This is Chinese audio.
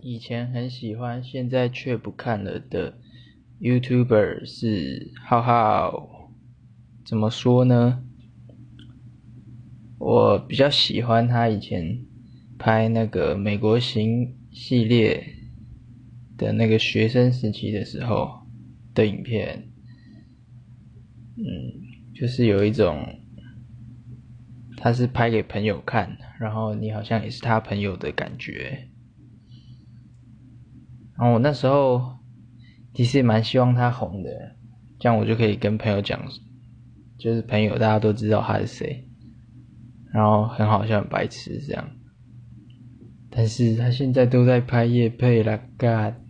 以前很喜欢，现在却不看了的 YouTuber 是HowHow。怎么说呢？我比较喜欢他以前拍那个美国行系列的那个学生时期的时候的影片。就是有一种他是拍给朋友看，然后你好像也是他朋友的感觉。然后我那时候其实蛮希望他红的，这样我就可以跟朋友讲，就是朋友大家都知道他是谁，然后很好笑很白痴这样。但是他现在都在拍业配啦，干。